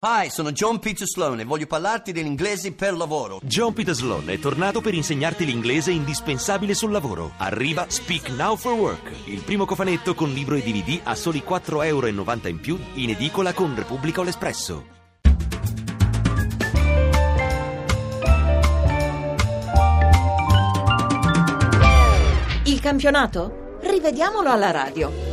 Hi, sono John Peter Sloan e voglio parlarti dell'inglese per lavoro. John Peter Sloan è tornato per insegnarti l'inglese indispensabile sul lavoro. Arriva Speak Now for Work, il primo cofanetto con libro e DVD a soli €4,90 in più, in edicola con Repubblica o L'Espresso. Il campionato? Rivediamolo alla radio.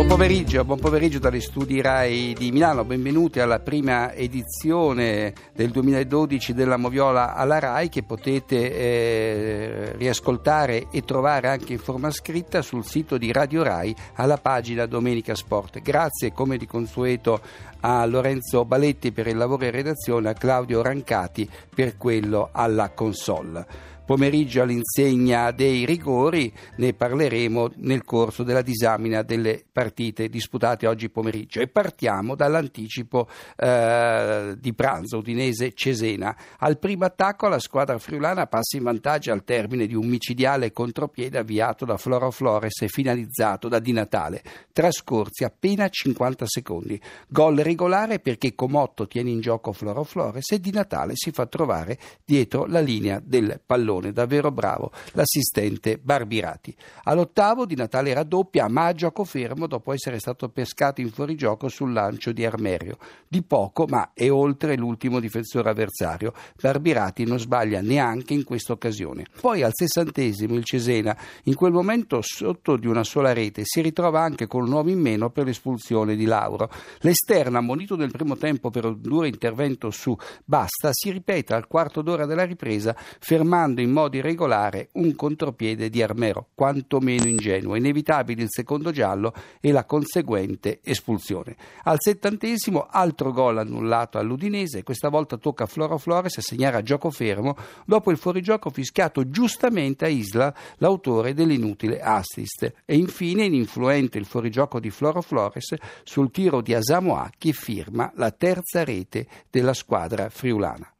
Buon pomeriggio dagli studi Rai di Milano, benvenuti alla prima edizione del 2012 della Moviola alla Rai, che potete riascoltare e trovare anche in forma scritta sul sito di Radio Rai alla pagina Domenica Sport. Grazie come di consueto a Lorenzo Baletti per il lavoro in redazione, a Claudio Rancati per quello alla console. Pomeriggio all'insegna dei rigori, ne parleremo nel corso della disamina delle partite disputate oggi pomeriggio. E partiamo dall'anticipo di pranzo, Udinese-Cesena. Al primo attacco la squadra friulana passa in vantaggio al termine di un micidiale contropiede avviato da Floro Flores e finalizzato da Di Natale. Trascorsi appena 50 secondi. Gol regolare perché Comotto tiene in gioco Floro Flores e Di Natale si fa trovare dietro la linea del pallone. Davvero bravo l'assistente Barbirati. All'ottavo Di Natale raddoppia, ma a gioco fermo dopo essere stato pescato in fuorigioco sul lancio di Armerio. Di poco, ma è oltre l'ultimo difensore avversario. Barbirati non sbaglia neanche in questa occasione. Poi al 60° il Cesena, in quel momento sotto di una sola rete, si ritrova anche con un uomo in meno per l'espulsione di Lauro. L'esterno, ammonito nel primo tempo per un duro intervento su Basta, si ripete al quarto d'ora della ripresa, fermando in modo irregolare un contropiede di Armero, quantomeno ingenuo. Inevitabile il secondo giallo e la conseguente espulsione. Al 70° altro gol annullato all'Udinese, questa volta tocca a Floro Flores a segnare a gioco fermo dopo il fuorigioco fischiato giustamente a Isla, l'autore dell'inutile assist. E infine ininfluente il fuorigioco di Floro Flores sul tiro di Asamoah, che firma la terza rete della squadra friulana.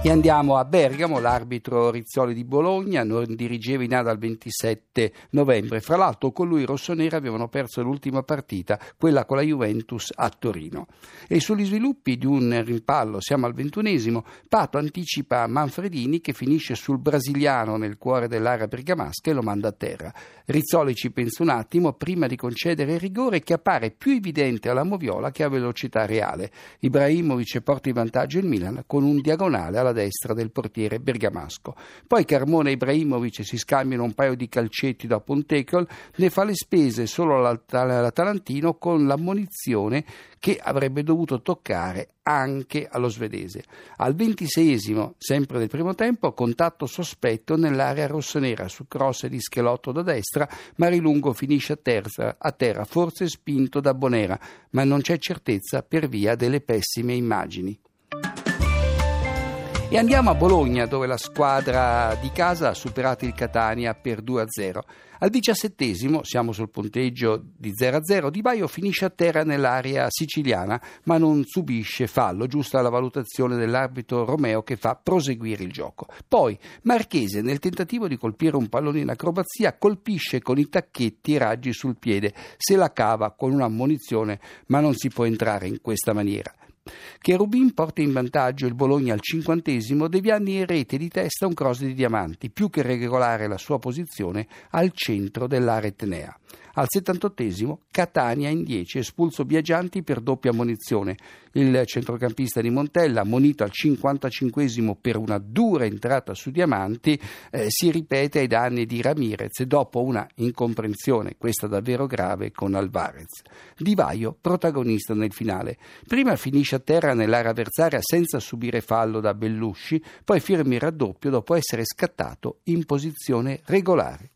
E andiamo a Bergamo, l'arbitro Rizzoli di Bologna non dirigeva in A dal 27 novembre. Fra l'altro con lui i rossoneri avevano perso l'ultima partita, quella con la Juventus a Torino. E sugli sviluppi di un rimpallo, siamo al 21°, Pato anticipa Manfredini che finisce sul brasiliano nel cuore dell'area bergamasca e lo manda a terra. Rizzoli ci pensa un attimo prima di concedere il rigore, che appare più evidente alla Moviola che a velocità reale. Ibrahimovic porta in vantaggio il Milan con un diagonale alla destra del portiere bergamasco. Poi Carmona e Ibrahimovic si scambiano un paio di calcetti dopo un tackle, ne fa le spese solo l'Atalantino con l'ammonizione che avrebbe dovuto toccare anche allo svedese. Al 26°, sempre del primo tempo, contatto sospetto nell'area rossonera su cross di Schelotto da destra, Marilungo finisce a terra, forse spinto da Bonera, ma non c'è certezza per via delle pessime immagini. E andiamo a Bologna, dove la squadra di casa ha superato il Catania per 2-0. Al 17°, siamo sul punteggio di 0-0, Di Baio finisce a terra nell'area siciliana, ma non subisce fallo, giusta la valutazione dell'arbitro Romeo che fa proseguire il gioco. Poi Marchese, nel tentativo di colpire un pallone in acrobazia, colpisce con i tacchetti i raggi sul piede, se la cava con un'ammonizione, ma non si può entrare in questa maniera. Cherubin porta in vantaggio il Bologna al 50°, Deviani in rete di testa un cross di Diamanti, più che regolare la sua posizione al centro dell'area etnea. Al 78°, Catania in 10, espulso Biagianti per doppia ammonizione. Il centrocampista di Montella, ammonito al 55° per una dura entrata su Diamanti, si ripete ai danni di Ramirez dopo una incomprensione, questa davvero grave, con Alvarez. Di Vaio, protagonista nel finale. Prima finisce a terra nell'area avversaria senza subire fallo da Bellusci, poi firma il raddoppio dopo essere scattato in posizione regolare.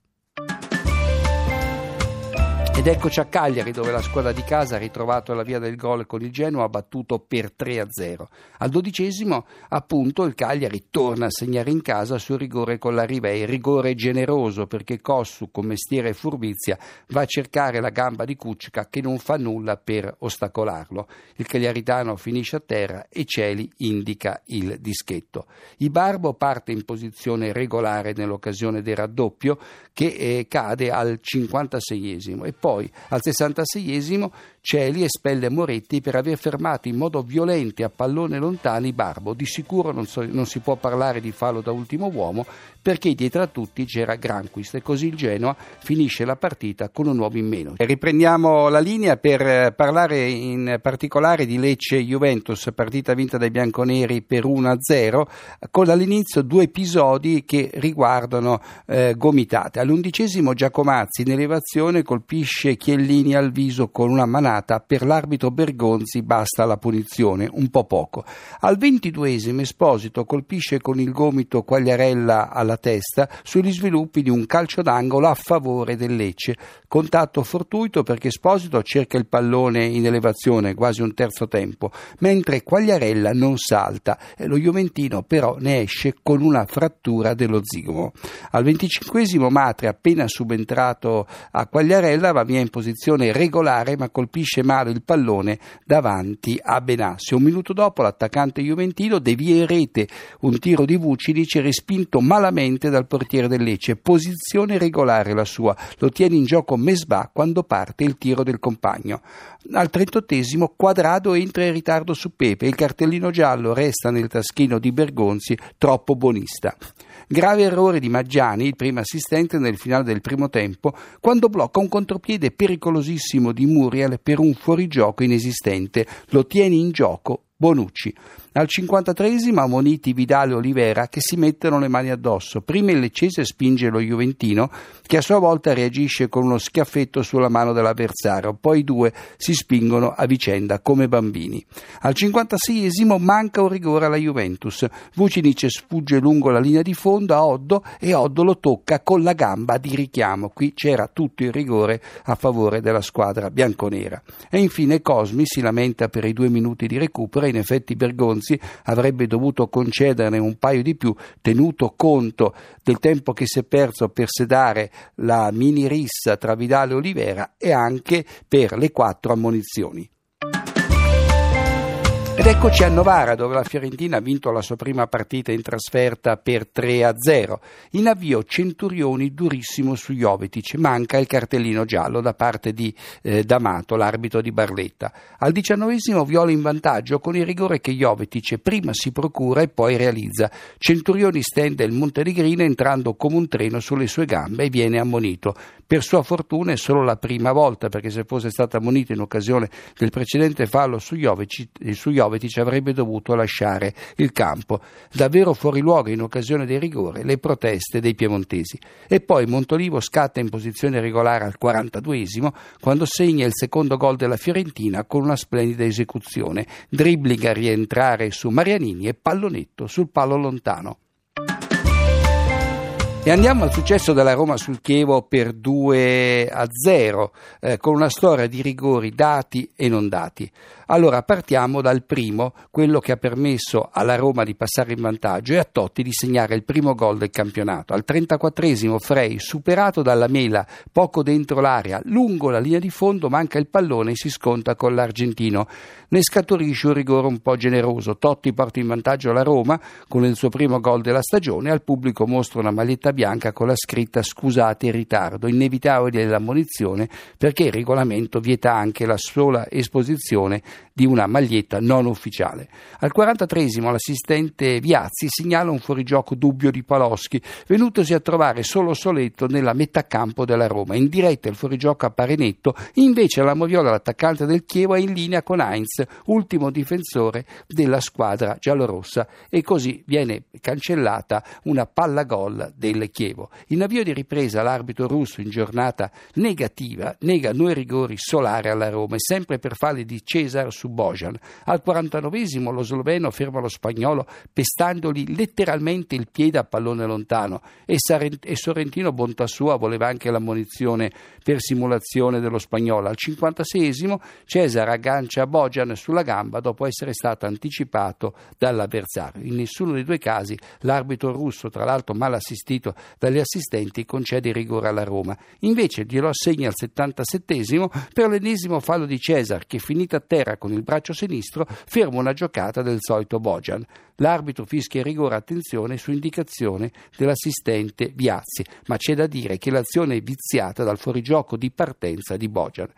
Ed eccoci a Cagliari, dove la squadra di casa ha ritrovato la via del gol con il Genoa battuto per 3-0. Al 12°, appunto, il Cagliari torna a segnare in casa sul rigore con la Rivei, rigore generoso perché Cossu, con mestiere e furbizia, va a cercare la gamba di Cucca che non fa nulla per ostacolarlo. Il cagliaritano finisce a terra e Celi indica il dischetto. Ibarbo parte in posizione regolare nell'occasione del raddoppio che cade al 56°. Poi al 66° Celi espelle Moretti per aver fermato in modo violento a pallone lontani Barbo. Di sicuro non si può parlare di fallo da ultimo uomo, perché dietro a tutti c'era Granquist, e così il Genoa finisce la partita con un uomo in meno. Riprendiamo la linea per parlare in particolare di Lecce-Juventus, partita vinta dai bianconeri per 1-0, con all'inizio due episodi che riguardano gomitate. All'11° Giacomazzi in elevazione colpisce Chiellini al viso con una manata, per l'arbitro Bergonzi basta la punizione, un po' poco. Al 22° Esposito colpisce con il gomito Quagliarella alla testa sugli sviluppi di un calcio d'angolo a favore del Lecce. Contatto fortuito perché Esposito cerca il pallone in elevazione, quasi un terzo tempo, mentre Quagliarella non salta. Lo juventino però ne esce con una frattura dello zigomo. Al 25° Matri, appena subentrato a Quagliarella, va via in posizione regolare ma colpisce male il pallone davanti a Benassi. Un minuto dopo l'attaccante juventino devia in rete un tiro di Vucinic respinto malamente dal portiere del Lecce. Posizione regolare la sua, lo tiene in gioco Mesbah quando parte il tiro del compagno. Al 38° Quadrado entra in ritardo su Pepe, il cartellino giallo resta nel taschino di Bergonzi, troppo buonista. Grave errore di Maggiani, il primo assistente, nel finale del primo tempo, quando blocca un contropiede pericolosissimo di Muriel per un fuorigioco inesistente, lo tiene in gioco Bonucci. Al 53° ammoniti Vidal e Olivera, che si mettono le mani addosso. Prima il leccese spinge lo juventino, che a sua volta reagisce con uno schiaffetto sulla mano dell'avversario. Poi i due si spingono a vicenda come bambini. Al 56° manca un rigore alla Juventus. Vucinic sfugge lungo la linea di fondo a Oddo e Oddo lo tocca con la gamba di richiamo. Qui c'era tutto il rigore a favore della squadra bianconera. E infine Cosmi si lamenta per i 2 minuti di recupero. In effetti Bergonzi avrebbe dovuto concederne un paio di più, tenuto conto del tempo che si è perso per sedare la mini rissa tra Vidal e Olivera, e anche per le 4 ammonizioni. Ed eccoci a Novara, dove la Fiorentina ha vinto la sua prima partita in trasferta per 3-0. In avvio Centurioni durissimo su Jovetic, manca il cartellino giallo da parte di D'Amato, l'arbitro di Barletta. Al 19° Viola in vantaggio con il rigore che Jovetic prima si procura e poi realizza. Centurioni stende il Montenegrino entrando come un treno sulle sue gambe e viene ammonito. Per sua fortuna è solo la prima volta, perché se fosse stato ammonito in occasione del precedente fallo su Jovetic avrebbe dovuto lasciare il campo. Davvero fuori luogo in occasione del rigore le proteste dei piemontesi. E poi Montolivo scatta in posizione regolare al 42° quando segna il secondo gol della Fiorentina con una splendida esecuzione, dribbling a rientrare su Marianini e pallonetto sul palo lontano. E andiamo al successo della Roma sul Chievo per 2-0, con una storia di rigori dati e non dati. Allora partiamo dal primo, quello che ha permesso alla Roma di passare in vantaggio e a Totti di segnare il primo gol del campionato. Al 34° Frey, superato dalla Mela, poco dentro l'area, lungo la linea di fondo, manca il pallone e si sconta con l'argentino. Ne scaturisce un rigore un po' generoso. Totti porta in vantaggio la Roma con il suo primo gol della stagione, al pubblico mostra una maglietta bianca con la scritta "Scusate il ritardo", inevitabile l'ammonizione perché il regolamento vieta anche la sola esposizione di una maglietta non ufficiale. Al 43° l'assistente Viazzi segnala un fuorigioco dubbio di Paloschi, venutosi a trovare solo Soletto nella metà campo della Roma. In diretta il fuorigioco appare netto, invece la Moviola, l'attaccante del Chievo, è in linea con Heinz, ultimo difensore della squadra giallorossa, e così viene cancellata una palla gol del Chievo. In avvio di ripresa l'arbitro russo, in giornata negativa, nega 2 rigori solari alla Roma, e sempre per falli di Cesar su Bojan. Al 49° lo sloveno ferma lo spagnolo pestandogli letteralmente il piede a pallone lontano, e Sorrentino, bontà sua, voleva anche l'ammonizione per simulazione dello spagnolo. Al 56° Cesar aggancia Bojan sulla gamba dopo essere stato anticipato dall'avversario. In nessuno dei 2 casi l'arbitro russo, tra l'altro mal assistito dagli assistenti, concede il rigore alla Roma. Invece glielo assegna al 77° per l'ennesimo fallo di Cesar, che finita a terra con il braccio sinistro ferma una giocata del solito Bojan. L'arbitro fischia il rigore, attenzione, su indicazione dell'assistente Viazzi, ma c'è da dire che l'azione è viziata dal fuorigioco di partenza di Bojan.